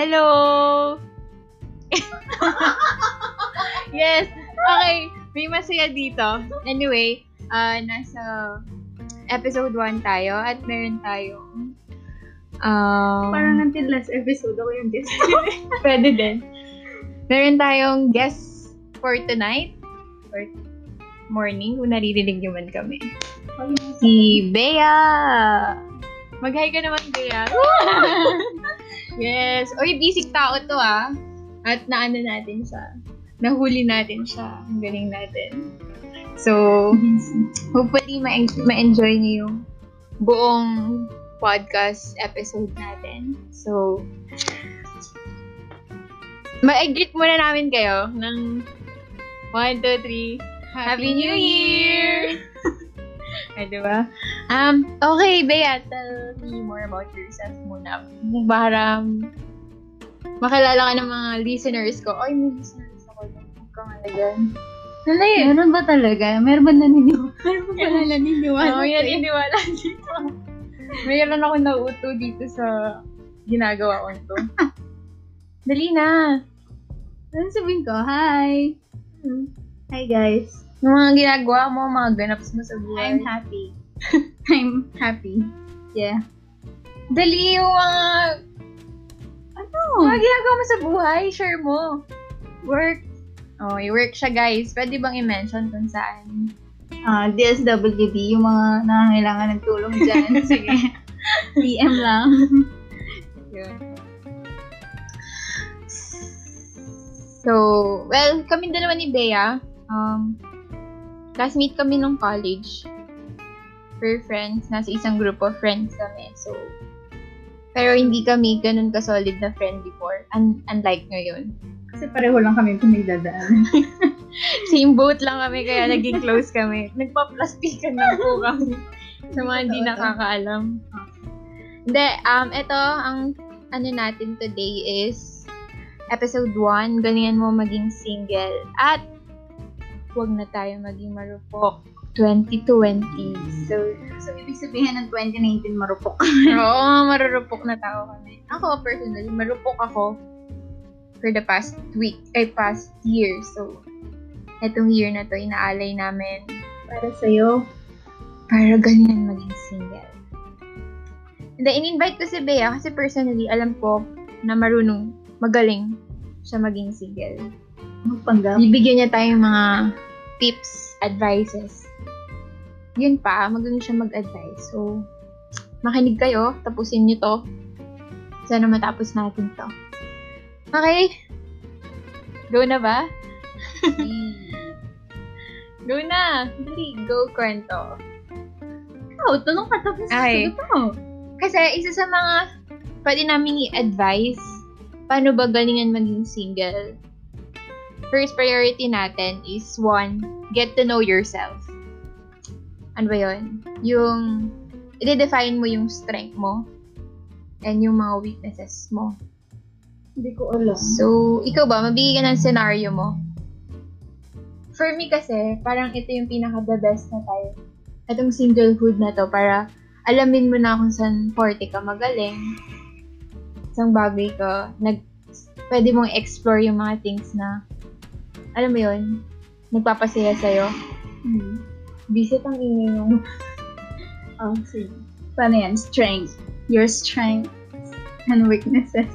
Hello! Yes! Okay, may masaya dito. Anyway, nasa episode 1 tayo at meron tayo parang until last episode ako yung guest. Pwede din. Meron tayong guest for tonight or morning kung naririnig nyo man kami. Si Bea! Mag-hi ka naman, Bea! Yes! Oy, basic tao to ah! At naano natin siya. Nahuli natin siya. Ang galing natin. So, hopefully ma-enjoy niyo yung buong podcast episode natin. So, ma-greet muna namin kayo ng 1, 2, 3... Happy New Year! Ay, diba? Okay, Bea, tell me more about yourself muna. Para makilala ka ng mga listeners ko. Ay, may listeners ako. Huwag ka nga lagan. Nalay, meron ba talaga? Meron ba naniniwala? Oo, naniniwala dito. Meron ako nauto dito sa ginagawa ko ito. Dali na! Ano sabihin ko? Hi! Hi guys. Yung mga ginagawa mo, mga ganaps mo sa buhay. I'm happy. I'm happy. Yeah. Dali yung mga... Ano? Mga ginagawa mo sa buhay, share mo. Work. Oh, i-work siya guys. Pwede bang i-mention kung saan? DSWB, yung mga nangangailangan ng tulong dyan. Sige. DM lang. Yun. So, well, kami dalawa ni Bea. Classmate kami nung college. We're friends. Nasa isang group of friends kami. So, pero hindi kami ganun ka-solid na friend before. Unlike ngayon. Kasi pareho lang kami pinagdadaan. Same boat lang kami, kaya naging close kami. Nagpa-plastikan na po kami. Sa mga hindi nakakaalam. Hindi, ito, ang ano natin today is Episode 1, galingan mo maging single. At huwag na tayo maging marupok. 2020. So ibig sabihin ng 2019, marupok. Oo, marurupok na tao kami. Ako, personally, marupok ako for the past week, past year. So, etong year na to, inaalay namin. Para sa'yo. Para galingan maging single. And then, in-invite ko si Bea kasi personally, alam ko na magaling siya maging single. Magpanggap. Bibigyan niya tayo mga tips, advices. Yun pa, magaling siya mag-advise. So, makinig kayo. Tapusin niyo to. Sana matapos natin to. Okay? Go na ba? Go na! Dali, go kwento. Oh, tulong ka tapos. Ay. Kasi isa sa mga pwede namin i-advise paano ba galingan maging single? First priority natin is, one, get to know yourself. Ano ba yun? Yung, i-define mo yung strength mo and yung mga weaknesses mo. Hindi ko alam. So, ikaw ba? Mabigay ka ng scenario mo. For me kasi, parang ito yung pinaka-the best na tayo. Itong singlehood na to para alamin mo na kung saan forte ka magaling. Isang bagay ka, pwede mong explore yung mga things na, alam mo yun, nagpapasaya sa'yo. Visit ang inyong, sige. Paano yan? Strength. Your strength and weaknesses.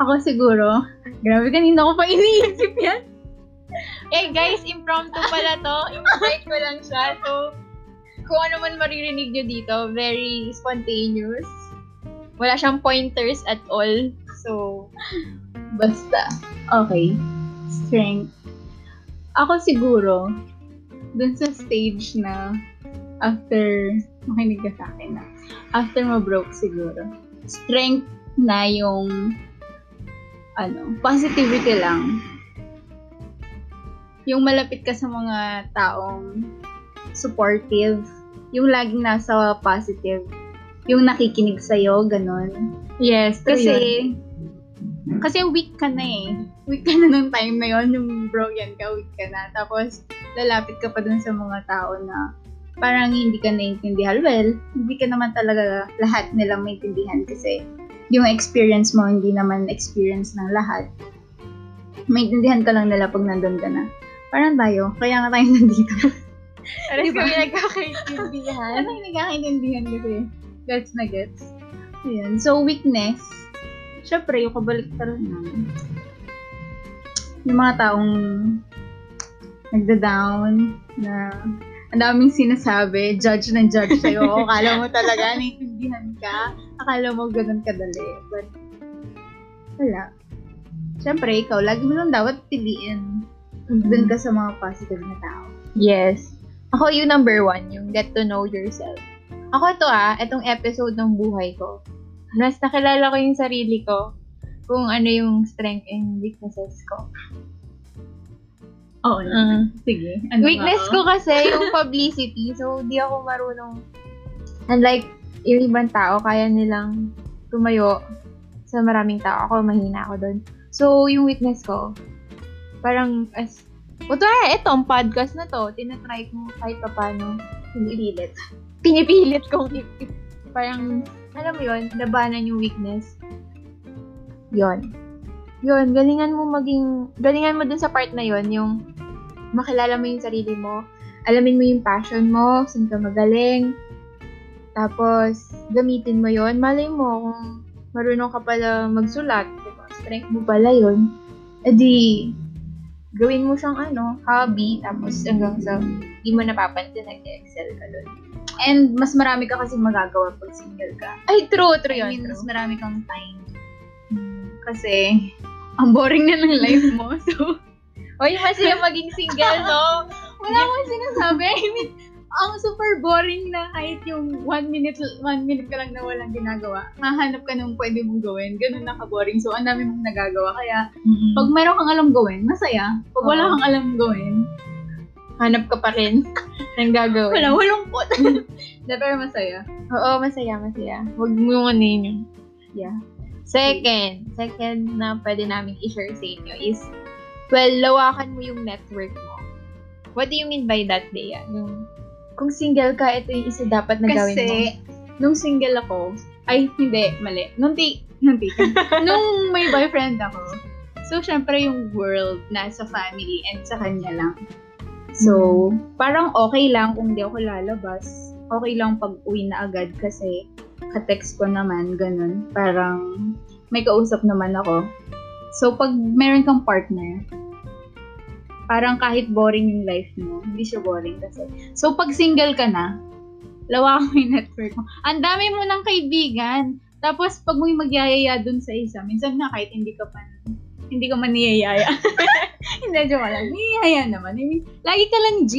Ako siguro, grabe kanina ko pa iniisip yan. Eh guys, impromptu pala to. Invite ko lang siya. So, kung ano man maririnig nyo dito, very spontaneous. Wala siyang pointers at all. So, basta. Okay. Strength. Ako siguro, dun sa stage na after, makinig ka sa akin na, after ma-broke siguro, strength na yung, positivity lang. Yung malapit ka sa mga taong supportive, yung laging nasa positive, yung nakikinig sa'yo, ganun. Yes, kasi weak ka na eh. Weak ka na nung time na yun, yung broken ka, weak ka na. Tapos, lalapit ka pa dun sa mga tao na parang hindi ka naiintindihan. Well, hindi ka naman talaga lahat nilang maintindihan kasi yung experience mo hindi naman experience ng lahat. Maintindihan ka lang nila pag nandun ka na. Parang tayo, kaya nga tayo nandito. Parang diba? Kami nagkakaintindihan. Parang nagkakaintindihan kasi. Gets na gets. Ayan. So, weakness. Syempre, yung kabaliktaran namin. Yung mga taong nagda-down, na ang daming sinasabi, judge na judge sa'yo. Akala mo talaga, naiintindihan ka. Akala mo ganun kadali. But, wala. Siyempre, ikaw, lagi mo lang dapat piliin. Doon ka sa mga positive na tao. Yes. Ako yung number one, yung get to know yourself. Ako ito itong episode ng buhay ko. Mas nakilala ko yung sarili ko, kung ano yung strength and weaknesses ko. Oo. Sige. Ano weakness ko kasi yung publicity. So, di ako marunong. Unlike yung ibang tao, kaya nilang tumayo sa maraming tao. Ako, mahina ako doon. So, yung weakness ko, parang, as, itong podcast na to, tinatry ko kahit pa paano, pinipilit kong, parang, alam mo yun, labanan yung weakness. Yun, galingan mo dun sa part na yun, yung, makilala mo yung sarili mo, alamin mo yung passion mo, saan ka magaling, tapos, gamitin mo yun, malay mo, kung marunong ka pala magsulat, strength mo pala yun, edi, gawin mo siyang hobby, tapos hanggang sa hindi mo napapansin, nag-excel ka doon. And mas marami ka kasi magagawa pag single ka. Ay, true yun. I mean, mas marami kang time. Kasi, ang boring na ng life mo, so... Oy, masaya maging single, no? Wala akong sinasabi. I mean, ang super boring na kahit yung one minute ka lang na walang ginagawa, mahanap ka nung pwede mong gawin. Ganun na ka-boring. So, ang dami mong nagagawa. Kaya, pag mayroon kang alam gawin, masaya. Pag wala kang alam gawin, hanap ka pa rin ng gagawin. Wala, walungkot. Pero masaya. Oo, masaya. Huwag mo nga yun. Yeah. Second na pwede namin i-share sa inyo is, well, lawakan mo yung network mo. What do you mean by that, Bea? Kung single ka, ito yung isa dapat na gawin mo. Kasi, nung single ako, nung may boyfriend ako, so, syempre yung world nasa family and sa kanya lang. So, parang okay lang kung di ako lalabas. Okay lang pag-uwi na agad kasi ka-text ko naman, ganun. Parang may kausap naman ako. So, pag meron kang partner, parang kahit boring yung life mo, hindi siya boring kasi. So, pag single ka na, lawakan mo yung network mo. Ang dami mo ng kaibigan. Tapos, pag mo'y magyayaya dun sa isa, minsan na kahit hindi ka man niyayaya. Hindi, joke lang. Niyayaya naman. I mean, lagi ka lang G.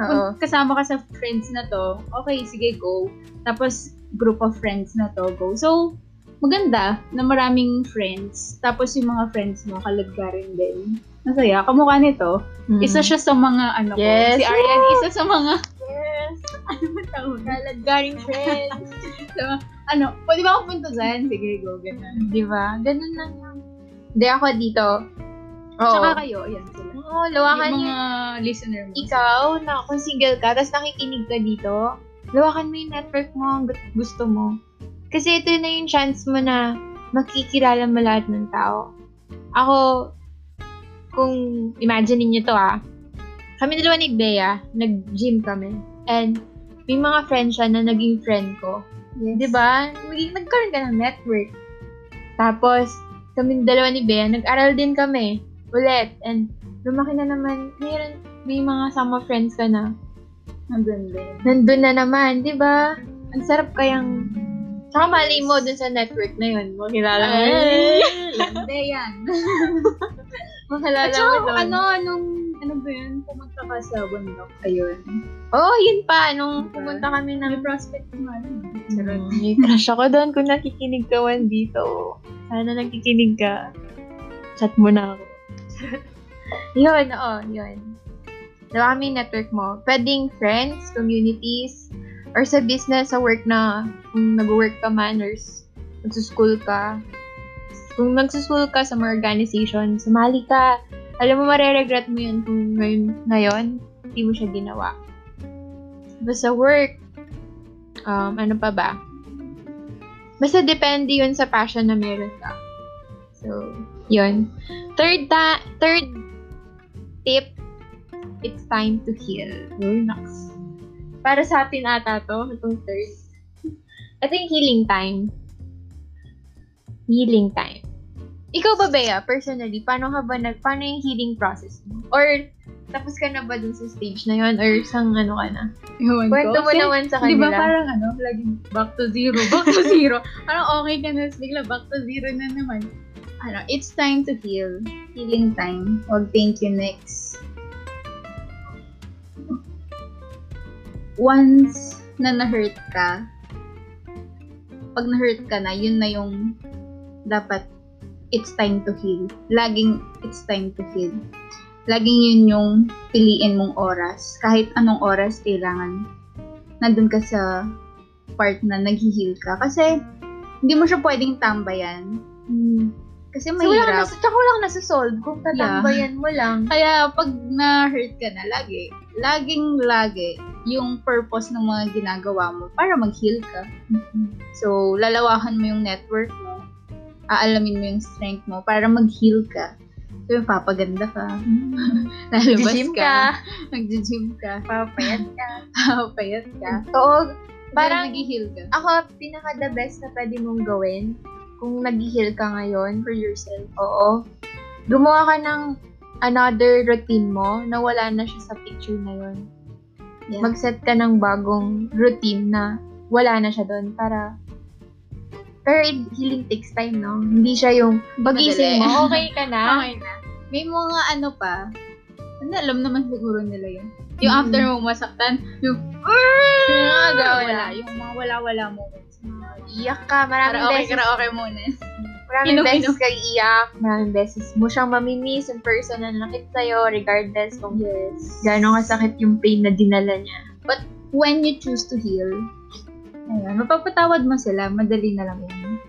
Kung kasama ka sa friends na to, okay, sige, go. Tapos, group of friends na to, go. So, maganda na maraming friends. Tapos, yung mga friends mo, kalagkarin din. Masaya. Kamukha nito. Isa siya sa mga, yes. Si Arian, isa sa mga... Yes. Ano ba tawag? Kalagaring friends. So, pwede ba akong punta dyan? Sige, go. Ganun. Diba? Ganun lang yung... Hindi ako dito. Oo. Tsaka kayo. Ayan sila. Oo, lawakan yung... mga listener mo. Ikaw, kung single ka, tapos nakikinig ka dito, lawakan mo yung network mo, gusto mo. Kasi ito na yung chance mo na makikilala mo lahat ng tao. Ako... Kung imagine niyo to kami dalawa ni Bea, nag-gym kami. And may mga friends siya na naging friend ko. Yes. Diba? Nagkaroon ka ng network. Tapos, kami dalawa ni Bea, nag-aral din kami ulit. And lumaki na naman, may mga sama friends ka na. Nandun na naman, diba? Ang sarap kayang... Saka mali mo dun sa network na yun. Makilala mo. Hindi yan. Makilala mo doon. At saka, ano ba yun? Pumunta ka sa bundok. Ayun. Oh, yun pa. Nung pumunta kami ng... May prospect naman. May crush ako doon kung nakikinig ka man dito. Sana nakikinig ka. Chat mo na ako. Yun, yun. Dalawa kami yung network mo. Pwedeng friends, communities, or sa business, sa work na kung nag-work ka man, or nagsuschool ka. Kung nagsuschool ka sa mga organization, sumali ka. Alam mo, mareregret mo yun kung ngayon, hindi mo siya ginawa. Basta work, ano pa ba? Basta depende yun sa passion na meron ka. So, yun. Third tip, it's time to heal. Yun, next. Para sa atin ata to, itong third. I think healing time. Healing time. Ikaw ba, Bea, personally, paano yung healing process mo? Or, tapos ka na ba dun sa stage na yun? Or, sang ano ka na? Ewan ko. Kwento mo naman sa kanila. Di ba parang ano, laging back to zero. Parang okay ka na, bigla back to zero na naman. Ano, it's time to heal. Healing time. Wag thank you next. Once na na-hurt ka, pag na-hurt ka na, yun na yung dapat it's time to heal. Laging it's time to heal. Laging yun yung piliin mong oras. Kahit anong oras, kailangan nandun ka sa part na nag-heal ka. Kasi, hindi mo siya pwedeng tambayan. Kasi mahirap. So, wala ka nasa-solve kung tatambayan mo lang. Kaya, pag na-hurt ka na, laging yung purpose ng mga ginagawa mo para mag-heal ka. So, lalawakan mo yung network mo, aalamin mo yung strength mo para mag-heal ka. So, papaganda ka, lalabas ka, mag-gym ka, papayat ka. Oo, parang nag-heal ka. Ako, pinaka-the best na pwede mong gawin kung nag-heal ka ngayon for yourself. Oo, gumawa ka ng another routine mo na wala na siya sa picture na yun. Yeah. Mag-set ka ng bagong routine na wala na siya doon para... Pero healing takes time, no? Hindi siya yung pagising mo, okay ka na. Okay na. May mga ano pa, alam naman siguro nila yun. Yung after mong masaktan, yung... Yung mga wala-wala mo. Iyak ka, maraming beses. Karaoke muna. Maraming beses kang iyak. Maraming beses mo siyang mamimiss yung person na nakit sa'yo, regardless kung gano'ng kasakit yung pain na dinala niya. But when you choose to heal, ayan, mapapatawad mo sila, madali na lang yun.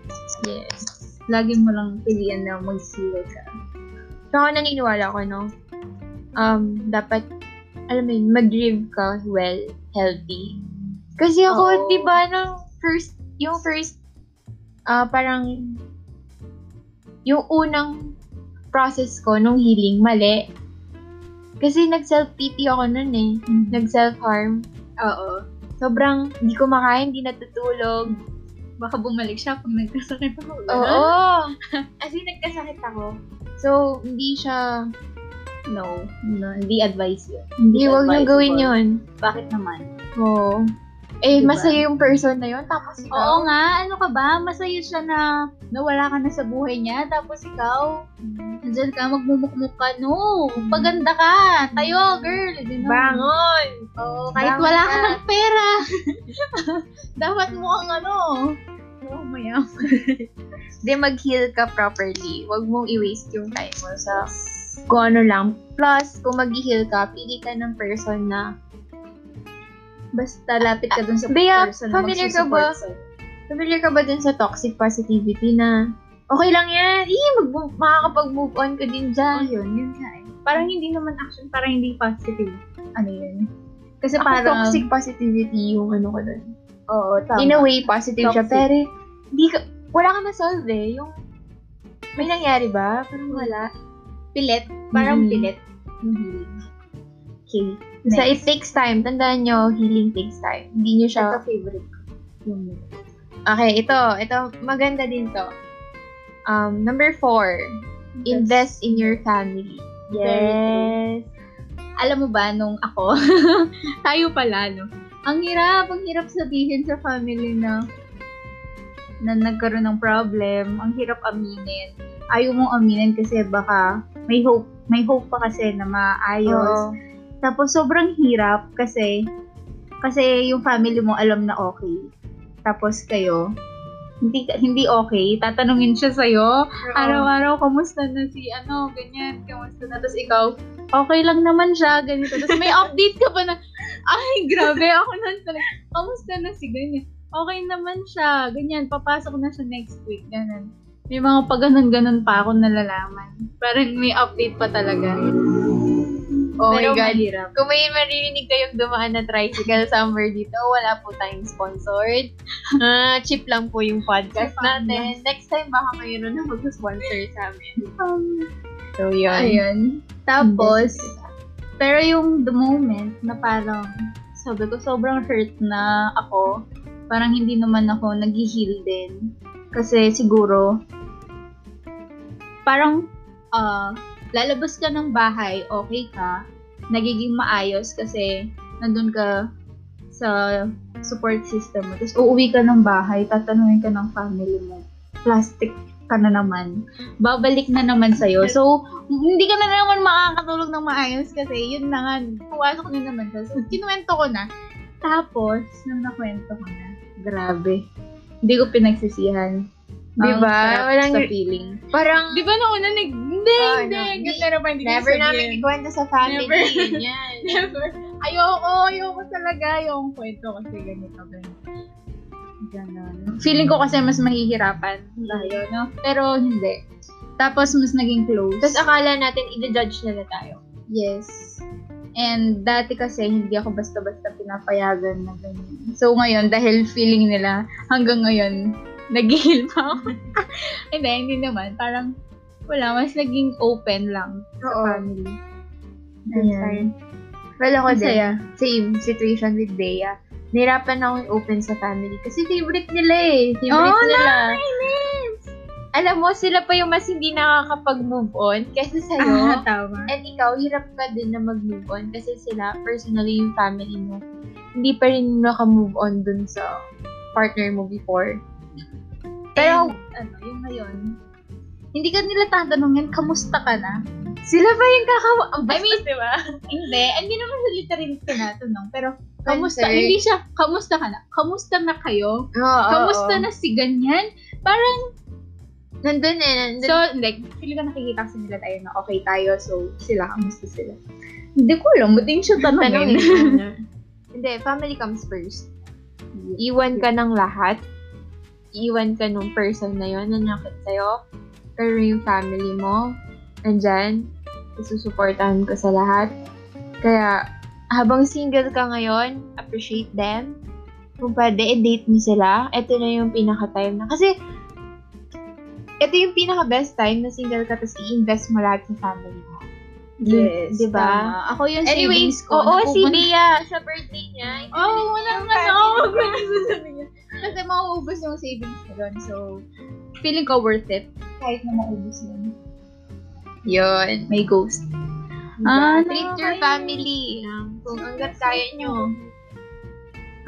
Yes. Lagi mo lang pilihan na mag-heal ka. So, ako naniniwala ko, no? Dapat, alam mo yun, mag-drive ka well, healthy. Kasi ako, diba, yung unang process ko nung healing, mali. Kasi nag-self-pity ako nun eh. Nag-self-harm. Oo. Sobrang hindi ko makain, hindi natutulog. Baka bumalik siya pag nagkasakit ako. Oo! As in, nagkasakit ako. So, hindi siya... No, hindi advice yun. Hindi, huwag nang gawin yun. Bakit naman? Oo. Eh, diba? Masaya yung person na yun, tapos ikaw. Oo nga, ano ka ba? Masaya siya na nawala ka na sa buhay niya, tapos ikaw, andyan ka, magmumukmuk ka, no? Paganda ka, tayo, girl! Bangon! Oo, kahit bangon wala ka ng pera, dapat mo ang mayaman. Hindi, mag-heal ka properly. Huwag mong i-waste yung time mo sa kung ano lang. Plus, kung mag-heal ka, pili ka ng person na basta lapit ka dun sa person na magsusupport sa'yo. Familiar ka ba dun sa toxic positivity na okay lang yan, makakapag-move on ka din dyan? Oh, yun siya eh. Parang hindi naman action, parang hindi positive. Ano yun? Kasi parang... toxic positivity yung ano ko dun. Oo, tama. In a way, positive toxic siya. Pero, wala ka na-solve eh. Yung, may nangyari ba? Parang wala. Parang pilit. Okay. So, it takes time. Tandaan nyo, healing takes time. Hindi nyo siya... Ito, favorite ko. Okay, ito. Maganda din to. Number 4. Invest in your family. Yes. Alam mo ba, nung ako, tayo pala, no? Ang hirap sabihin sa family na nagkaroon ng problem. Ang hirap aminin. Ayaw mong aminin kasi baka may hope pa kasi na maayos. Oh. Tapos, sobrang hirap kasi yung family mo alam na okay. Tapos kayo, hindi okay. Tatanungin siya sa'yo. Araw-araw, kamusta na si ganyan, kamusta na. Tapos ikaw, okay lang naman siya, ganito. Tapos may update ka pa na, ay, grabe, ako nun talaga. Kamusta na si ganyan? Okay naman siya, ganyan, papasok na siya next week, ganyan. May mga pag-ganon-ganon pa ako nalalaman. Parang may update pa talaga. Oh my God. Mahirap. Kung may maririnig kayong dumaan na tricycle somewhere dito, wala po tayong sponsored. Cheap lang po yung podcast natin. Next time, baka mayroon na mag-sponsor sa amin. So, yun. Ayun. Tapos, pero yung the moment na parang, sabi ko, sobrang hurt na ako. Parang hindi naman ako nag-heal din. Kasi siguro, parang, lalabas ka ng bahay, okay ka, nagiging maayos kasi nandun ka sa support system mo. Tapos uuwi ka ng bahay, tatanungin ka ng family mo. Plastic ka na naman. Babalik na naman sa'yo. So, hindi ka na naman makakatulog ng maayos kasi yun na nga, puwasok na naman. So, kinuwento ko na. Tapos, nang nakwento ko na, grabe. Hindi ko pinagsisihan. Diba? Walang sa feeling. Parang, diba nauna hindi. Pero pa hindi never namin ikwento sa family. Never. Yan. Never. Ayoko talaga yung kwento kasi ganito. Ganun. Feeling ko kasi mas mahihirapan tayo, no? Pero hindi. Tapos mas naging close. Tapos akala natin, i-judge nila tayo. Yes. And dati kasi, hindi ako basta-basta pinapayagan na ganyan. So ngayon, dahil feeling nila, hanggang ngayon, nag-heal pa ako. hindi naman. Parang, wala. Mas naging open lang sa family. Ayan. Well, ako din. Same situation with Bea. Nahirapan akong open sa family. Kasi favorite nila eh. Nice! Alam mo, sila pa yung mas hindi nakakapag-move on kaysa sa'yo. Ah, tama. And ikaw, hirap ka din na mag-move on kasi sila, personally, yung family mo, hindi pa rin nakamove on dun sa partner mo before. Pero, yung ngayon, hindi ka nila tatanungin, kamusta ka na? Sila ba yung basta, I mean, diba? Hindi naman sa literally tinatanong, pero, kamusta? Hindi siya, kamusta ka na? Kamusta na kayo? Kamusta na si ganyan? Parang, nandun. So, like, feeling ka nakikita kasi nila tayo na okay tayo, so, sila, kamusta sila? Hindi ko alam, mating siya tanongin. Hindi, family comes first. Iwan ka ng lahat. Iwan ka nung person na yun, nanakit sa'yo, pero yung family mo, nandyan, susuportahan ko sa lahat. Kaya, habang single ka ngayon, appreciate them. Kung pwede, i-date mo sila. Ito na yung pinaka-time na. Kasi, ito yung pinaka-best time na single ka, tapos i-invest mo lahat sa family mo. Yes. Diba? Ako yung savings ko. Oo, si Bea, sa birthday niya. Kasi mauubos yung savings ko doon. So, feeling ko worth it. Kahit na mauubos yun. Yun. May ghost. Treat your family. Kung hanggat kaya nyo.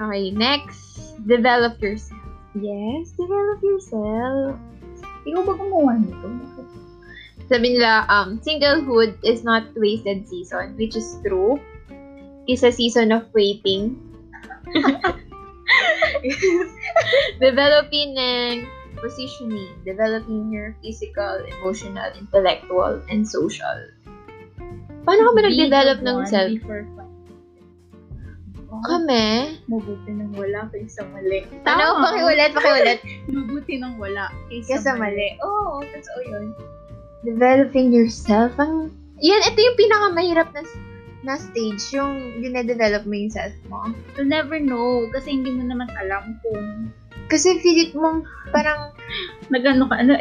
Okay, next. Develop yourself. Yes, develop yourself. Ikaw ba gumawa nito? Sabi nila, singlehood is not wasted season, which is true. It's a season of waiting. Developing and positioning. Developing your physical, emotional, intellectual, and social. Paano ka ba nag-develop ng self? Kami? Mabuti nang wala kaysa mali. Ano? Pakiulit. Mabuti nang wala kaysa mali. Oo, that's all yun. Developing yourself. Ito yung pinakamahirap na stage, yung dinedevelop mo yung self mo. You'll never know, kasi hindi mo naman alam kung... Kasi feeling mong parang...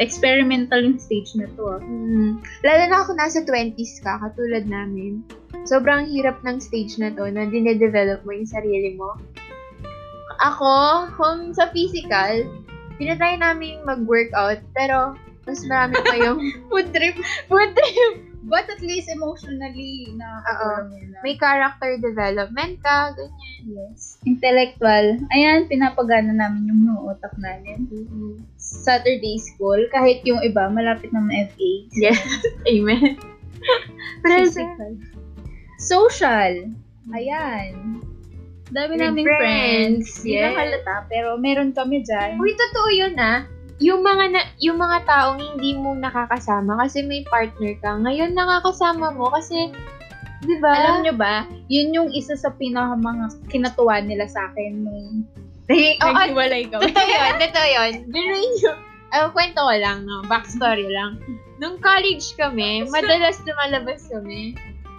experimental yung stage na to. Lalo na kung nasa 20s ka, katulad namin. Sobrang hirap ng stage na to, na dinedevelop mo yung sarili mo. Ako, kung sa physical, pinatry namin mag-workout, pero... Mas marami pa yung food trip. But at least emotionally na may character development ka, ganyan. Yes. Intellectual. Ayan, pinapagana namin yung mga otak namin. Mm-hmm. Saturday school, kahit yung iba, malapit na FA. Yes. Amen. Physical. Social. Ayan. Dami naming friends. Yes. Nakahalata, pero meron kami dyan. Uy, totoo yun yung mga taong hindi mo nakakasama kasi may partner ka. Ngayon nakakasama mo kasi 'di ba? Alam niyo ba? Yun yung isa sa pinaka kinatuwa nila sa akin nung naghiwalay kami. Totoo 'yun. Kwento ko lang, no? Backstory lang. Nung college kami, madalas lumalabas kami.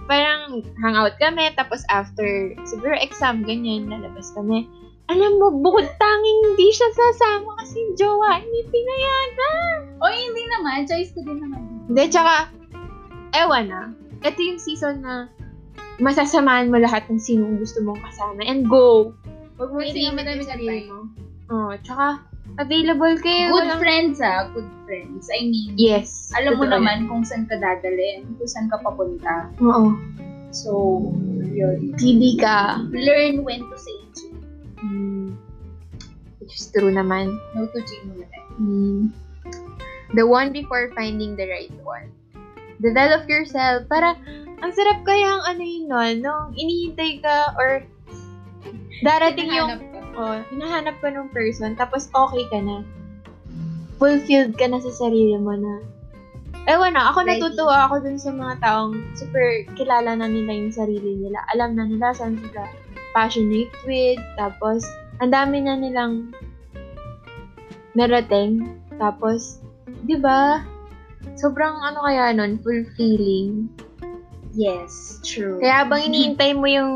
parang hangout kami, tapos after siguro exam, ganyan, lalabas kami. Alam mo, bukod tanging hindi siya sasama kasi jowa, hindi pinayagan. O hindi naman, choice ko din naman. Hindi, tsaka, ewan na. Ito yung season na masasamaan mo lahat ng sinong gusto mong kasama. And go! Huwag mo ilimit yung sarili mo. Oo, tsaka, available kayo. Good friends ah, good friends. I mean, yes. Alam mo naman kung saan ka dadalhin, kung saan ka papunta. Oo. So, yun. Hindi ka. Learn when to say it. Which is true naman. No to G muna tayo. The one before finding the right one. Develop yourself. Para, ang sarap kaya ang ano yun nun, nung inihintay ka or darating yung, hinahanap ka nung person, tapos okay ka na. Fulfilled ka na sa sarili mo na. Ewan na, ako natutuwa ako dun sa mga taong super kilala na nila yung sarili nila. Alam na nila saan sila passionate with, tapos ang dami na nilang narating, tapos di ba sobrang ano kaya nun, fulfilling. Yes, true. Kaya habang iniintay mo yung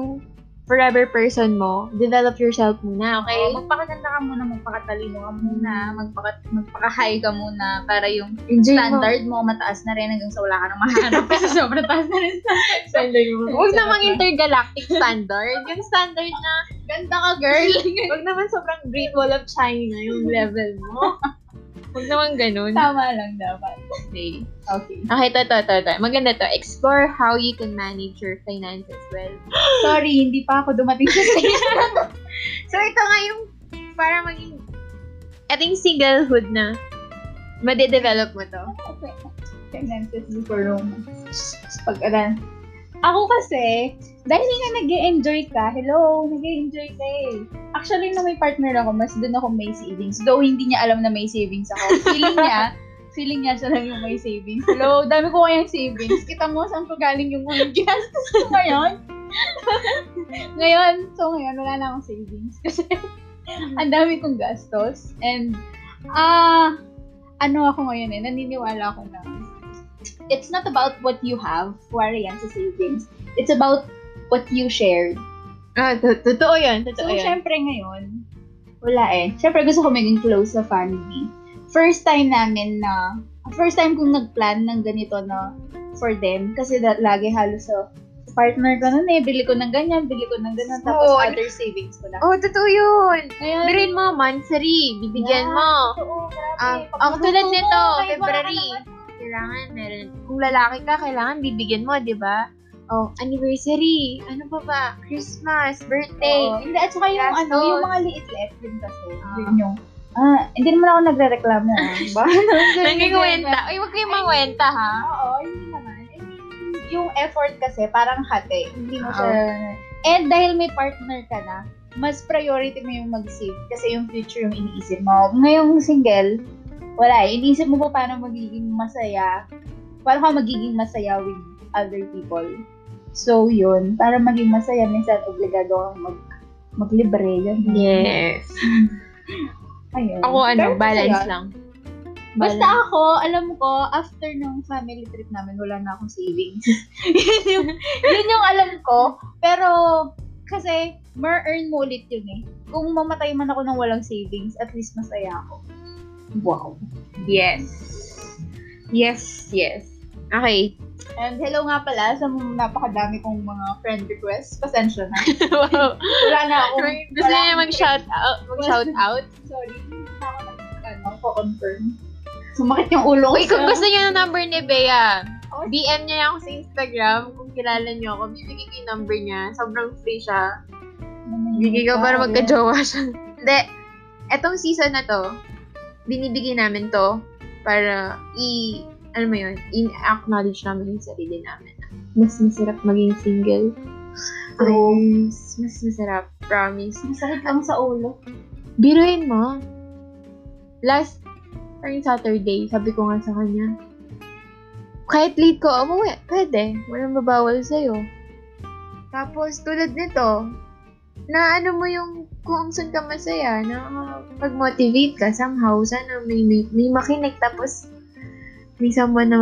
forever person mo, develop yourself muna, okay? Oh, magpakaganda ka muna, magpakatalino ka muna, magpaka-high ka muna para yung enjoy standard mo mataas na rin hanggang sa wala ka nang mahanap kasi sobrang taas na rin standard mo. Huwag namang intergalactic standard. Yung standard na, ganda ka girl. Huwag naman sobrang Great Wall of China yung level mo. Huwag naman ganun. Tama lang dapat. Okay. Okay, to. Maganda to. Explore how you can manage your finances well. Sorry, hindi pa ako dumating sa station. So, ito nga yung para maging ating singlehood na madedevelop mo to. Finances before romance. Pag-alan. Ako kasi, dahil nga nag-e-enjoy ka, hello, nag-e-enjoy ka eh. Actually, na may partner ako, mas doon ako may savings. Though, hindi niya alam na may savings ako. Feeling niya siya lang yung may savings. Hello, dami ko kayang savings. Kita mo, saan ko galing yung mga gastos ko ngayon? Ngayon, wala na akong savings. Kasi, ang dami kong gastos. And, ano ako ngayon eh, naniniwala ako na it's not about what you have, kuwari yan sa savings. It's about what you shared. Totoo yan. So, syempre ngayon, wala eh. Syempre gusto ko maging close sa family. First time kong nagplan ng ganito na for them. Kasi lagi halos sa partner ko nun eh. Bili ko ng ganyan. Tapos other savings ko lang. Oh, totoo yun. Birin mo, monthsary. Bibigyan mo. Oo, grabe. Ang tulad nito, February. Kailangan meron. Kung lalaki ka, kailangan bibigyan mo, di ba? Oh, anniversary, ano pa ba? Christmas, birthday. Oh, hindi, at saka yung gastos. Ano, yung mga liit-liit din kasi. Yun yung, hindi naman ako nagre-reklamo. Ba? Nangikwenta. Ay, huwag kayong mangwenta, ha? Oo, hindi naman. Yung effort kasi, parang hati. Hindi mo siya. And dahil may partner ka na, mas priority mo yung mag-save kasi yung future yung iniisip mo. Ngayong single, wala eh. Iniisip mo pa paano magiging masaya. Paano ka magiging masaya with other people. So, yun. Para maging masaya, minsan obligado akong maglibre. Yes. Ayun. Ako, ano, balance lang. Basta ako, alam ko, after nung family trip namin, wala na akong savings. yun yung alam ko. Pero, kasi, ma-earn mo ulit yun eh. Kung mamatay man ako ng walang savings, at least masaya ako. Wow. Yes. Okay. And hello nga pala sa napakadami kong mga friend requests. Pasensya na. Wow. Wala na akong... Gusto niya mag-shout out? Sorry. Pa-confirm. Sumakit yung ulo ko. Wait, kung gusto niya ng number ni Bea, DM niya ako sa Instagram. Kung kilala niyo ako, bibigay ko yung number niya. Sobrang free siya. Bibigay ko para magka-jowa siya. Hindi. Etong season na to, binibigay namin to para alam mo yun, in-acknowledge namin yung sarili namin. Mas masarap maging single. Oh, mas masarap. Promise. Masakit lang sa ulo. Biruin mo. Last Saturday, sabi ko nga sa kanya, kahit late ko, umuwi, pwede. Walang babawal sa'yo. Tapos, tulad nito, na ano mo yung kung saan ka masaya, na pag-motivate ka somehow, sana may makinig. Tapos, may someone na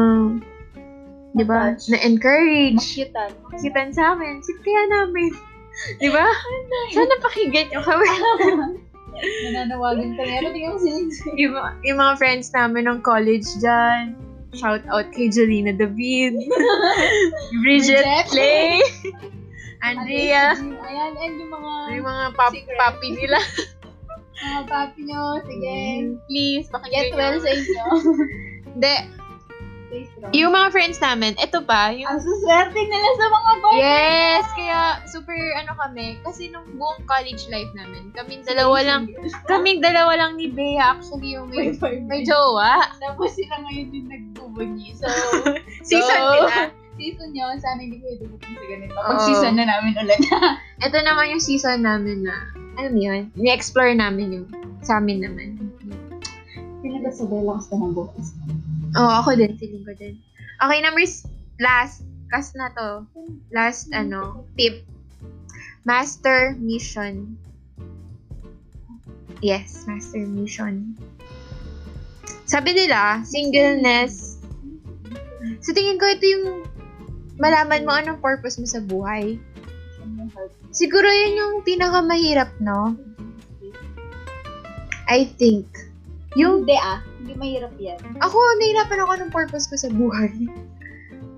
Di ba? Na-encourage. Makitan sa amin. Sit kaya namin. Di ba? Sana pakigit yung kami. Nananawagan kami. Ano yung sinisip? Yung mga friends namin ng college dyan. Shout out kay Jolina David. Bridget Clay. Andrea. Ayan, and yung mga papi nila. Mga papi nyo. Sige. Please, pakigit well sa inyo. Hindi. Yung mga friends namin, ito pa. Ang suswerte nila sa mga boyfriend. Yes, kaya super ano kami. Kasi nung buong college life namin, kaming dalawa lang ni Bea actually yung may jowa. Tapos sila ngayon din nagtubagi. So, season yun. Sana hindi ko itubugin sa ganito. Pag-season na namin ulit. Ito naman yung season namin na, alam yun, ni-explore namin yung sa amin naman. Pinagasabay lang sa ng bukas. Oo, ako din. Feeling ko din. Okay, numbers. Last. Cast na to. Last, tip. Master mission. Yes, master mission. Sabi nila, singleness. So, tingin ko ito yung malaman mo anong purpose mo sa buhay. Siguro yun yung pinakamahirap, no? I think. Hindi mahirap yan. Ako, nahirapan ako ng purpose ko sa buhay.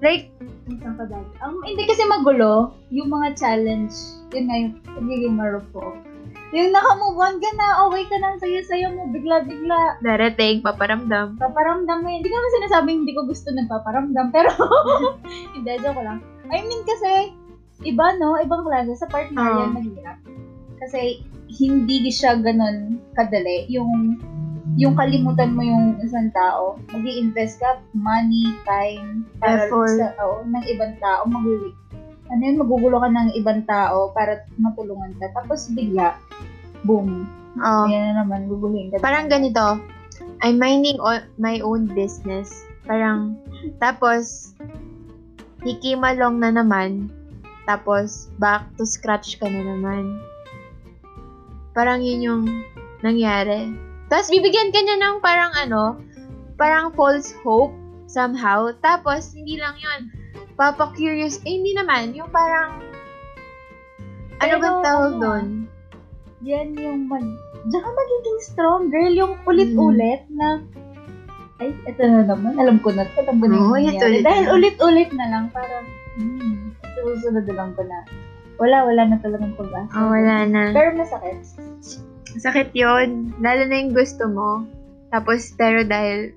Like, hindi kasi magulo, yung mga challenge, yun na yung pagiging marupok. Yung nakamove on ka na, away ka na, sayo-sayo mo, bigla-bigla. Darating, paparamdam eh. Hindi ka naman sinasabing hindi ko gusto ng paparamdam, pero hindi, joke lang. I mean kasi, iba no, ibang klase, sa part na yan mahirap. Kasi, hindi siya ganun kadali, yung kalimutan mo yung isang tao, mag-i-invest ka, money, time, para sa tao, ng ibang tao, magugulo ka ng ibang tao para matulungan ka. Tapos bigla, boom. Yan na naman, guguluhin ka. Parang ganito, I'm minding my own business. Parang, tapos, he came along na naman, tapos, back to scratch ka na naman. Parang yun yung nangyari. Tapos, bibigyan ka niya ng parang false hope somehow. Tapos, hindi lang yun. Papa-curious. Hindi naman. Yung parang, pero, ano ba tawag doon? Yan yung Diyan magiging strong, girl. Yung ulit-ulit na, ay, eto na naman. Alam ko na ito. Dahil ulit-ulit na lang. Parang, susunod na lang ko na. Wala na talagang pag-asa. Wala na. Pero masakit. Sakit yun. Lalo na yung gusto mo. Tapos, pero dahil...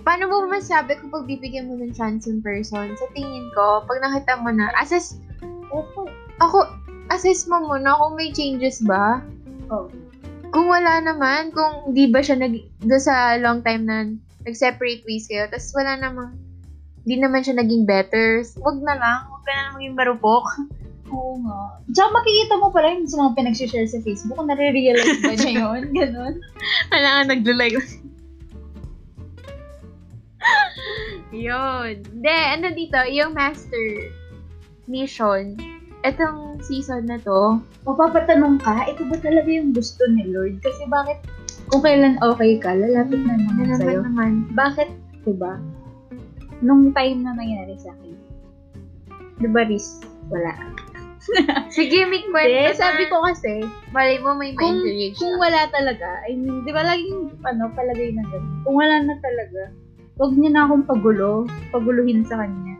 Paano mo masabi kung pagbibigyan mo ng chance yung person? Sa tingin ko, pag nakita mo na, assess mo muna kung may changes ba? Oh. Kung wala naman, kung di ba siya doon sa long time na nag-separate ways kayo, tapos wala naman, di naman siya naging better, huwag ka na lang maging marupok. Oo nga. Tsaka makikita mo pala yung mga pinag-share sa Facebook. Kung nare-realize ba niya yun? Ganon. Wala nga nagla-like. Yun. Dito, yung master mission. Itong season na to, mapapatanong ka, ito ba talaga yung gusto ni Lord? Kasi bakit, kung kailan okay ka, lalapit na naman sa'yo. Bakit, diba? Nung time na nangyari sa'kin. Diba, Riz? Wala. Sige, make point. Sabi ko kasi, malay mo may ma-encourage. Kung wala talaga, I mean, di ba laging palagay na ganun. Kung wala na talaga, huwag niya na akong paguluhin sa kanya.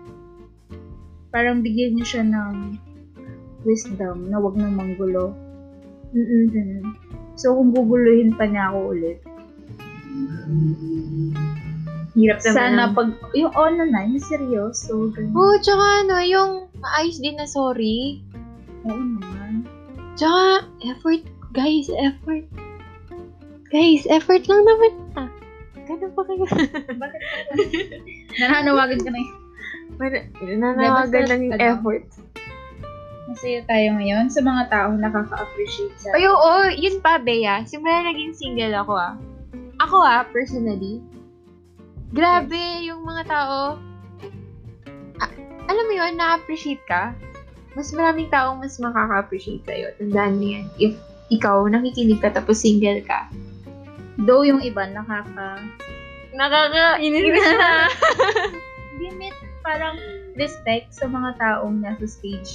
Parang bigyan niya siya ng wisdom na huwag nang manggulo. So, kung guguluhin pa niya ako ulit, hirap naman. Sana pag, yung yung seryoso. Tsaka yung maayos din na sorry. Oo naman. Tsaka, effort. Guys, effort. Guys, effort lang naman. Ganun pa kayo. Bakit pa? Nananawagan ka na yun. Nananawagan lang yung effort. Masaya tayo ngayon sa mga taong nakaka-appreciate sa... Ay, oo. Yun pa, Bea. Simula naging single ako Ako personally. Grabe yung mga tao. Alam mo yun, na-appreciate ka. Mas maraming tao mas makaka-appreciate sa'yo. Tandaan mo yan. If ikaw nakikinig ka tapos single ka. Though yung iba nakaka... Hindi limit, parang respect sa mga taong nasa stage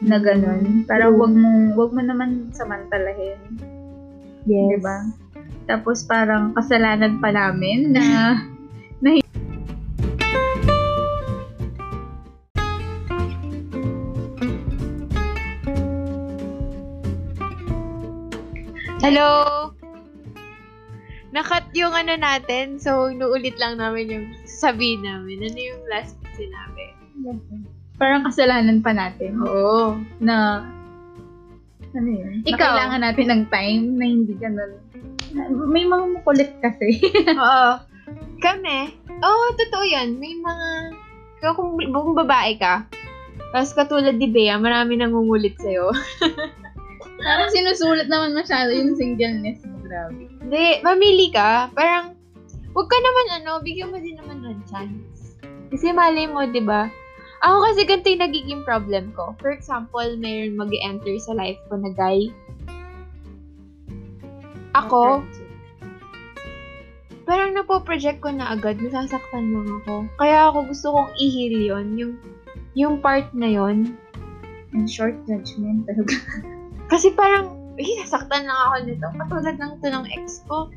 na ganun. Parang wag mo naman samantalahin. Yes. Diba? Tapos parang kasalanan pa namin na Hello! Nakat yung ano natin, so inuulit lang namin yung sabihin namin. Ano yung last sinabi? Parang kasalanan pa natin. Oo. Na, ano yun? Ikaw. Kailangan natin ng time na hindi ganun. May mga makulit kasi. Oo. Kami? Oo, totoo yan. May mga, kung babae ka, tapos katulad ni Bea, marami nangungulit sa'yo. Parang sinusulit naman masyado yung singleness. Grabe. Hindi, mamili ka. Parang, huwag ka naman bigyan mo din naman ng chance. Kasi mali mo, di ba? Ako kasi ganito yung nagiging problem ko. For example, mayroon mag-enter sa life ko na guy. Ako, parang napoproject ko na agad. Nasasaktan lang ako. Kaya ako gusto kong i-heal yun. Yung part na yun. In short, judgment talaga. Kasi parang, nasaktan lang ako nito. Katulad lang ito ng ex ko.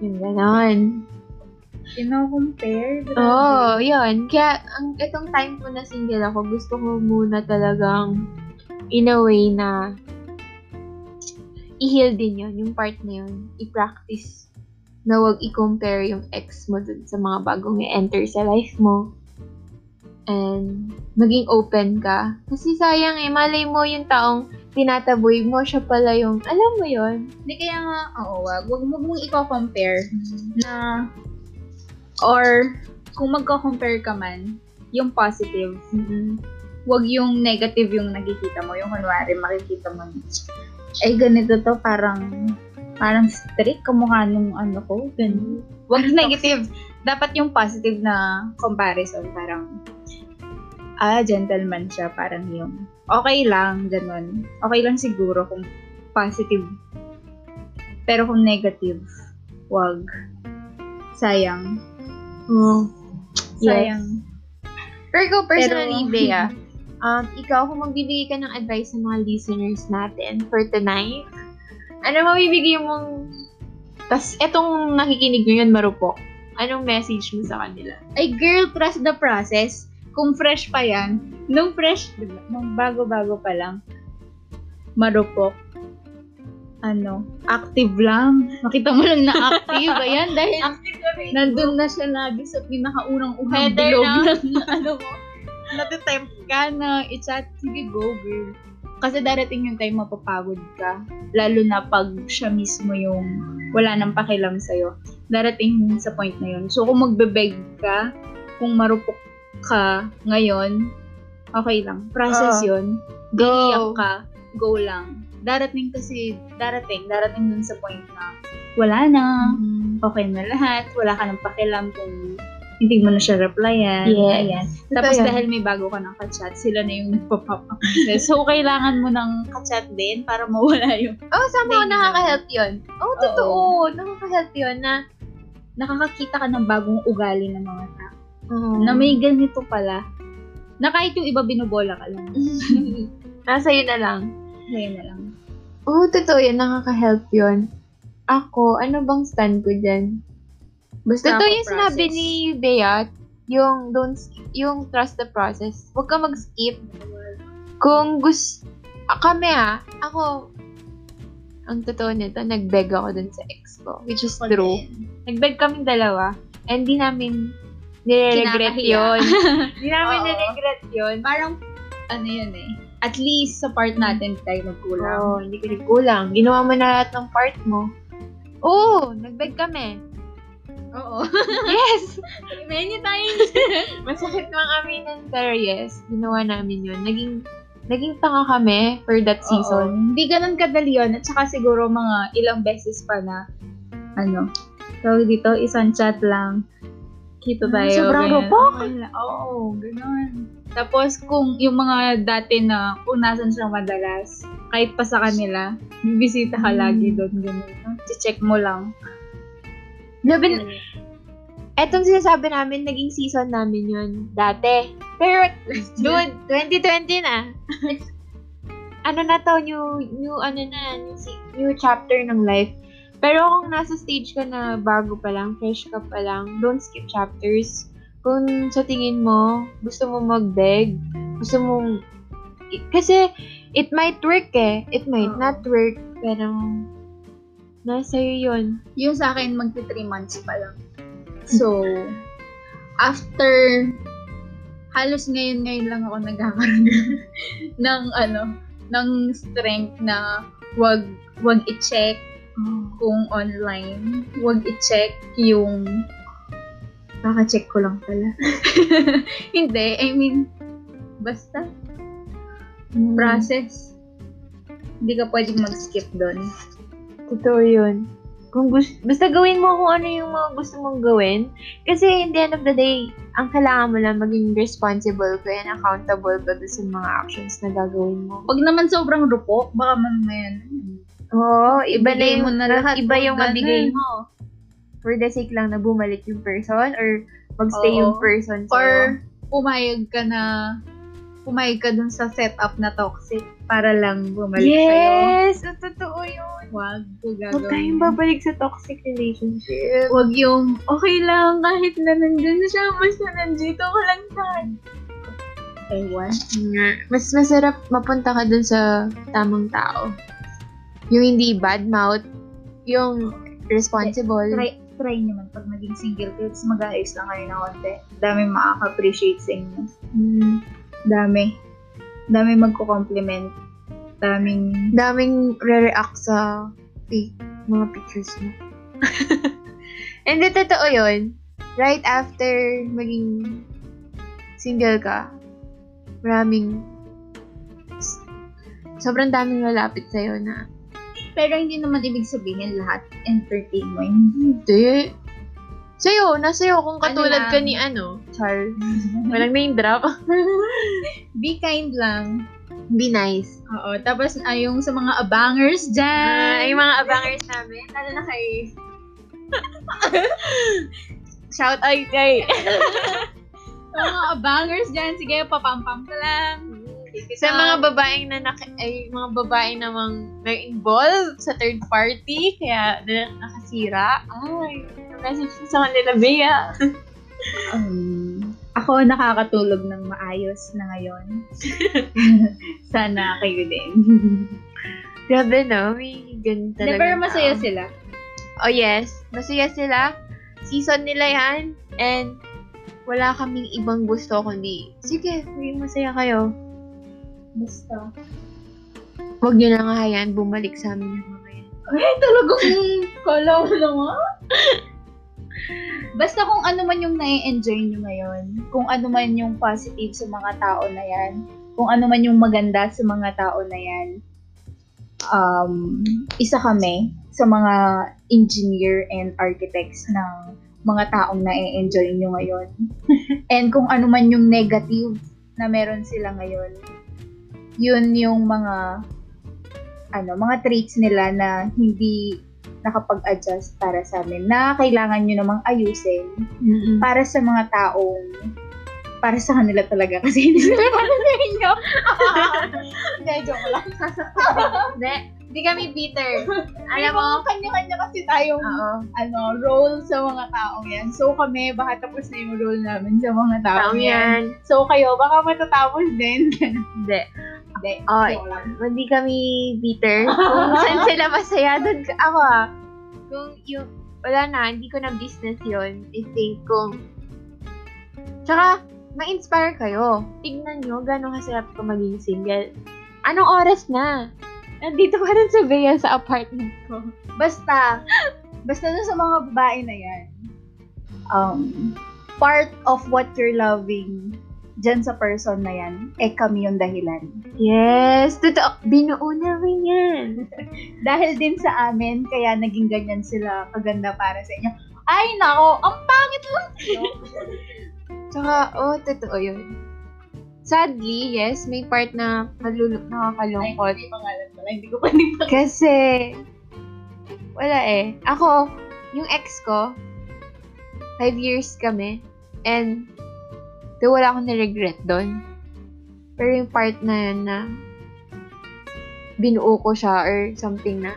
Yung ganon. Compare? Oo, yun. Kaya, itong time ko na single ako, gusto ko muna talagang in a way na i-heal din yun. Yung part na yun. I-practice na huwag i-compare yung ex mo dun sa mga bagong i-enter sa life mo. And, maging open ka. Kasi sayang malay mo yung taong tinataboy mo, siya pala yung, alam mo yun? Hindi kaya nga, wag mong i-compare na, or, kung magko-compare ka man, yung positive, wag yung negative yung nakikita mo, yung kunwari makikita mo, ay ganito to, parang strict, kamukha nung ko, ganun. Wag negative, dapat yung positive na comparison, parang, gentleman siya, parang yung okay lang, ganun. Okay lang siguro kung positive. Pero kung negative, wag. Sayang. Sayang. Pero personally, Bea, ikaw, kung magbibigay ka ng advice sa mga listeners natin for tonight, ano mabibigay mong, tas etong nakikinig nyo yun, marupok, anong message mo sa kanila? Ay, girl, trust the process. Kung fresh pa yan, nung bago-bago pa lang, marupok. Active lang. Nakita mo lang na active. Ayan, dahil nandun na siya lagi sa pinakaunang-unang bilog na natitempt ka na i-chat. Sige, go girl. Kasi darating yung time mapapagod ka. Lalo na pag siya mismo yung wala nang pakialam sa'yo. Darating sa point na yun. So, kung magbe-beg ka, kung marupok ka ngayon, okay lang. Process yun. Go! Iyak ka. Go lang. Darating dun sa point na wala na. Okay na lahat. Wala ka nang pakialam kung hindi mo na siya replyan. Yes. Tapos dahil may bago ka ng kachat, sila na yung nagpa-pop up. So, kailangan mo ng kachat din para mawala yung... Somehow nakaka-help yun. Totoo. Nakaka-help yun na nakakakita ka ng bagong ugali ng mga tao. Na may ganito pala. Na kahit yung iba binubola ka lang. Sa'yo na lang. Totoo yan. Nakaka-help yun. Ako, ano bang stand ko dyan? Basta totoo yung sinabi ni Bea, yung trust the process. Huwag ka mag-skip. Kung gusto, kami ako, ang totoo nito, nag-beg ako dun sa ex ko. Which is true. Nag-beg kaming dalawa. And di namin niregret yun. Hindi namin niregret yun. Parang, yun eh. At least sa part natin, hindi tayo nagkulang. Hindi ka nagkulang. Ginawa mo na lahat ng part mo. Nag-beg kami. Oo. Yes! Many times. Masakit lang kami nun. Pero yes, ginawa namin yun. Naging tanga kami for that season. Hindi ganun kadali yun. At saka siguro mga ilang beses pa na, dito, isang chat lang. Kita tayo. Sobrang rupok. Ganun. Tapos, kung yung mga dati na kung nasan siya madalas, kahit pa sa kanila, bibisita ka lagi doon. Ganun. Check mo lang. Labi, Etong sinasabi namin, naging season namin yun dati. Pero, dude, 2020 na. Ano na to, new chapter ng life. Pero kung nasa stage ka na bago pa lang, fresh ka pa lang, don't skip chapters. Kung sa tingin mo, gusto mo mag-beg, gusto mong... Kasi, it might work eh. It might not work. Pero, nasa'yo yun. Yung sa akin, magti-3 months pa lang. So, after... Halos ngayon lang ako nagkakaroon ng strength na wag i-check kung online, wag i-check yung kaka-check ko lang pala. Hindi, I mean, basta process. Hindi ka pwedeng mag-skip doon. Totoo 'yun. Kung basta gawin mo kung ano yung mga gusto mong gawin. Kasi in the end of the day, ang kailangan mo lang maging responsible ka and accountable ka sa mga actions na gagawin mo. Pag naman sobrang rupok, baka mamaya oo, iba na yung, lahat, iba yung mabigay mo. For the sake lang na bumalik yung person or magstay yung person sa'yo. Or pumayag ka dun sa setup na toxic para lang bumalik sa'yo. Yes! Totoo yun. Huwag ko gagawin. Huwag tayong babalik sa toxic relationship. Huwag yung, okay lang, kahit na nandun siya, basta nandito ko lang saan. Ewan. Mas masarap mapunta ka dun sa tamang tao. Yung hindi bad mouth, yung responsible. Try naman pag naging single kids, mag-ayos lang kayo na konti. Dami makaka-appreciate sa inyo. Daming magko-compliment. Daming re-react sa mga pictures mo. And totoo yun. Right after maging single ka, sobrang daming lalapit sa'yo na. Pero hindi naman ibig sabihin lahat entertainment. Hindi. Nasa'yo kung katulad ka ni Char. Walang name drop. Be kind lang. Be nice. Oo. Tapos yung sa mga abangers dyan. Yung mga abangers namin. Lalo na kay... Shout out kay... Yung mga abangers dyan. Sige, papampam ka lang. Sa mga babaeng mga babaeng namang na-involved sa third party. Kaya nakasira. Ay... Message sa kanila, Bea. Ako nakakatulog ng maayos na ngayon. Sana kayo din. Grabe, no? May ganun talaga. Pero masaya sila. Oh, yes. Masaya sila. Season nila yan. And wala kaming ibang gusto kundi, sige, masaya kayo. Basta. Huwag nyo lang hayaan bumalik sa amin yung mga yan. Ay, talagang kalaw lang, ha? Basta kung ano man yung nai-enjoy nyo ngayon, kung ano man yung positive sa mga tao na yan, kung ano man yung maganda sa mga tao na yan, isa kami sa mga engineer and architects ng mga taong nai-enjoy nyo ngayon. And kung ano man yung negative na meron sila ngayon, yun yung mga traits nila na hindi nakapag-adjust para sa amin na kailangan nyo namang ayusin para sa mga taong para sa kanila talaga kasi hindi sila para sa inyo. Joke lang. Hindi kami bitter. Alam mo? Kanya-kanya kasi tayong role sa mga taong yan. So kami, baka tapos na yung role namin sa mga taong yan. So kayo, baka matatapos din. Hindi kami bitter. Kung saan sila masaya, doon ako Kung yung, wala na, hindi ko na business yun. I think kung, tsaka, ma-inspire kayo. Tignan nyo, gano'ng kasarap ko maging single. Anong oras na? Nandito pa rin sa Bea sa apartment ko. Basta doon sa mga babae na yan. Part of what you're loving dyan sa person na yan, kami yung dahilan. Yes! Totoo! Binuo na rin yan! Dahil din sa amin, kaya naging ganyan sila kaganda para sa inyo. Ay, nako! Ang pangit lang! Tsaka, totoo yun. Sadly, yes, may part na nakakalungkot. Ay, hindi pangalan pala. Hindi ko panipag. Kasi, wala eh. Ako, yung ex ko, 5 years kami. And, do wala akong na-regret doon. Pero yung part na yun na binuo ko siya or something na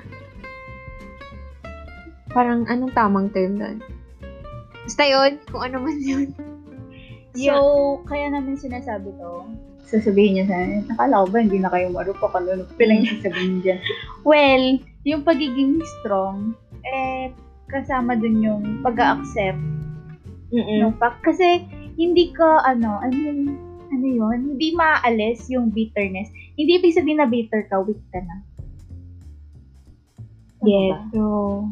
parang anong tamang term doon? Basta yun, kung ano man yun. Yeah. So, kaya namin sinasabi to. Sasabihin niya sa akin, nakala ko ba hindi na kayo marupok? Ano, pilang yung sasabihin dyan? Well, yung pagiging strong, eh, kasama dun yung pag-accept. No, kasi, hindi ka, ano yun? Hindi maalis yung bitterness. Hindi ibig sabihin na bitter ka, weak ka na. Yes. So,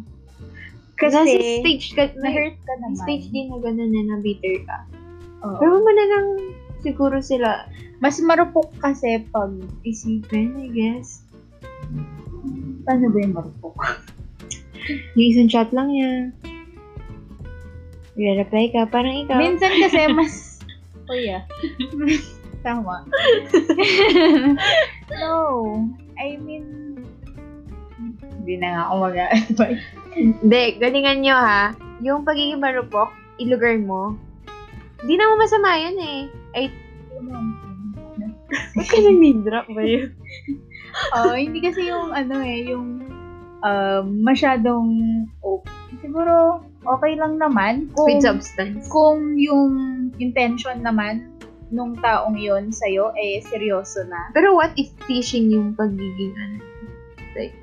kasi stage ka, na-hurt ka naman. Stage din na gano'n na bitter ka. Oh. Pero manalang siguro sila, mas marupok kasi pag isipin, I guess. Paano ba yung marupok? Yung isang chat lang yan. I-reply ka, parang ikaw. Minsan kasi mas, tama. No, I mean, hindi na nga ako mag-advise. Hindi, galingan nyo ha. Yung pagiging marupok, ilugar mo. Hindi na mo masama yun eh. Ay, ba't ka nang nindrop ba yun? Oo, hindi kasi yung masyadong siguro, okay lang naman kung with substance. Kung yung intention naman nung taong yun sa'yo, eh, seryoso na. Pero what if fishing yung pagiging like,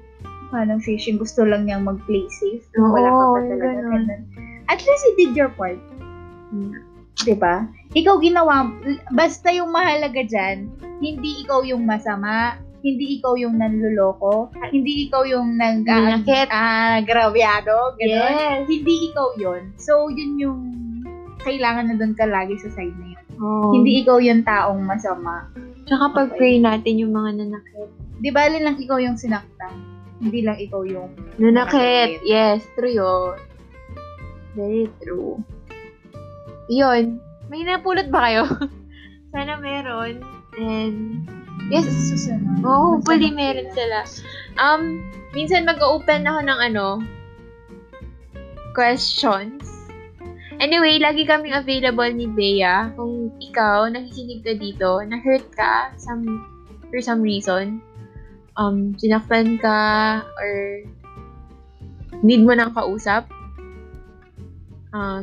anong fishing? Gusto lang niyang mag-play safe. Oo, wala ka pa talaga. Ganun. At least you did your part. Diba? Ikaw ginawa, basta yung mahalaga dyan, hindi ikaw yung masama, hindi ikaw yung nanluloko, hindi ikaw yung grabyado, ganun. Yes. Hindi ikaw yun. So, yun yung kailangan na doon ka lagi sa side na yun. Oh. Hindi ikaw yung taong masama. Tsaka pag-pray natin yung mga nanakit. Di bali lang ikaw yung sinaktan. Hindi lang ikaw yung nanakit. Yes, true yun. Very true. Yun. May napulot ba kayo? Sana meron. And, yes, susunod. Oh, hopefully meron sila. Minsan mag-open ako ng questions. Anyway, lagi kaming available ni Bea. Kung ikaw, nakikinig ka dito, na-hurt ka for some reason, sinaktan ka or need mo ng kausap.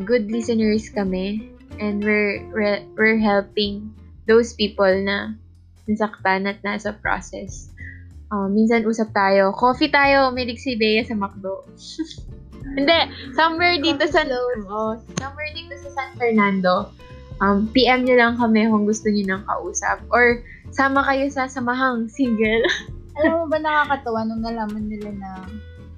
Good listeners kami and we're helping those people na nasaktan at nasa process. Minsan usap tayo, coffee tayo, umilig si Bea sa McDo. Hindi, somewhere dito sa San Fernando. PM niyo lang kami kung gusto niyo ng kausap or sama kayo sa samahang single. Alam mo ba nakakatawa nung nalaman nila na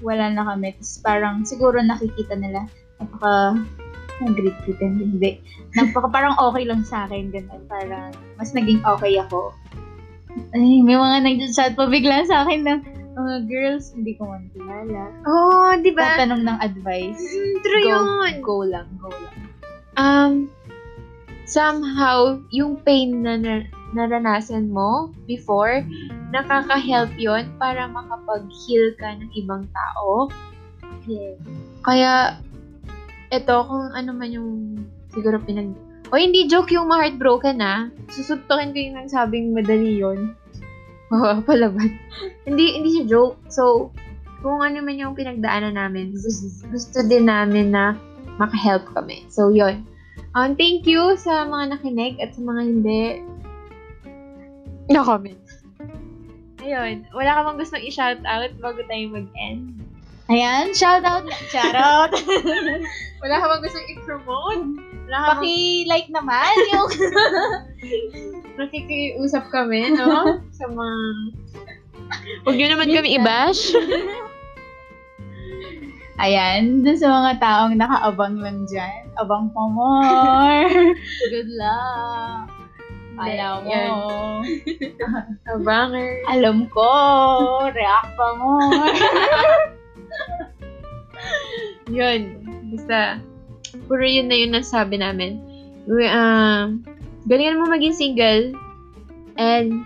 wala na kami. Tapos parang siguro nakikita nila napaka-great pretend, hindi. Napaka parang okay lang sa akin, ganun. Parang mas naging okay ako. Ay, may mga nag-chat pa bigla sa akin na mga girls, hindi ko man kilala. Oo, di ba? Tatanong ng advice. True yun. Go lang. Somehow, yung pain na naranasan mo before, nakaka-help yun para makapag-heal ka ng ibang tao. Yes. Kaya, eto, kung ano man yung siguro hindi joke yung ma-heartbroken na. Susubtokin ko yung nagsabing madali yun. Palaban. Hindi siya joke. So, kung ano man yung pinagdaanan namin, gusto din namin na makahelp kami. So, yun. Thank you sa mga nakinig at sa mga hindi na-comment. Ayun. Wala ka bang gustong i-shoutout bago tayo mag-end? Ayan, shoutout! Shoutout! Wala ka bang gustong i-promote? Paki-like naman yung... Nakikiusap kami, no? Sa mga... Huwag nyo naman kami i-bash. Ayan, dun sa mga taong nakaabang lang dyan, abang pa more! Good luck! Alam mo. Abangan. Alam ko. React pa mo. Yun. Basta. Puro yun na yun ang sabi namin. Galingan mo maging single. And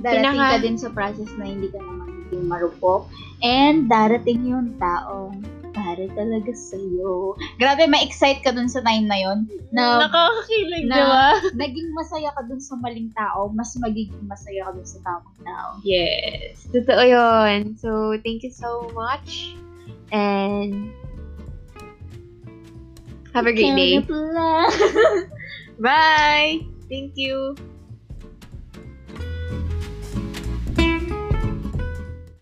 darating ka din sa process na hindi ka na magiging marupok. And darating yung taong para talaga sa'yo. Grabe, ma-excite ka dun sa time na yon. Nakakakilig, di ba? Naging masaya ka dun sa maling tao, mas magiging masaya ka dun sa tamang tao. Yes, totoo yun. So, thank you so much. And have a great day. Bye! Thank you.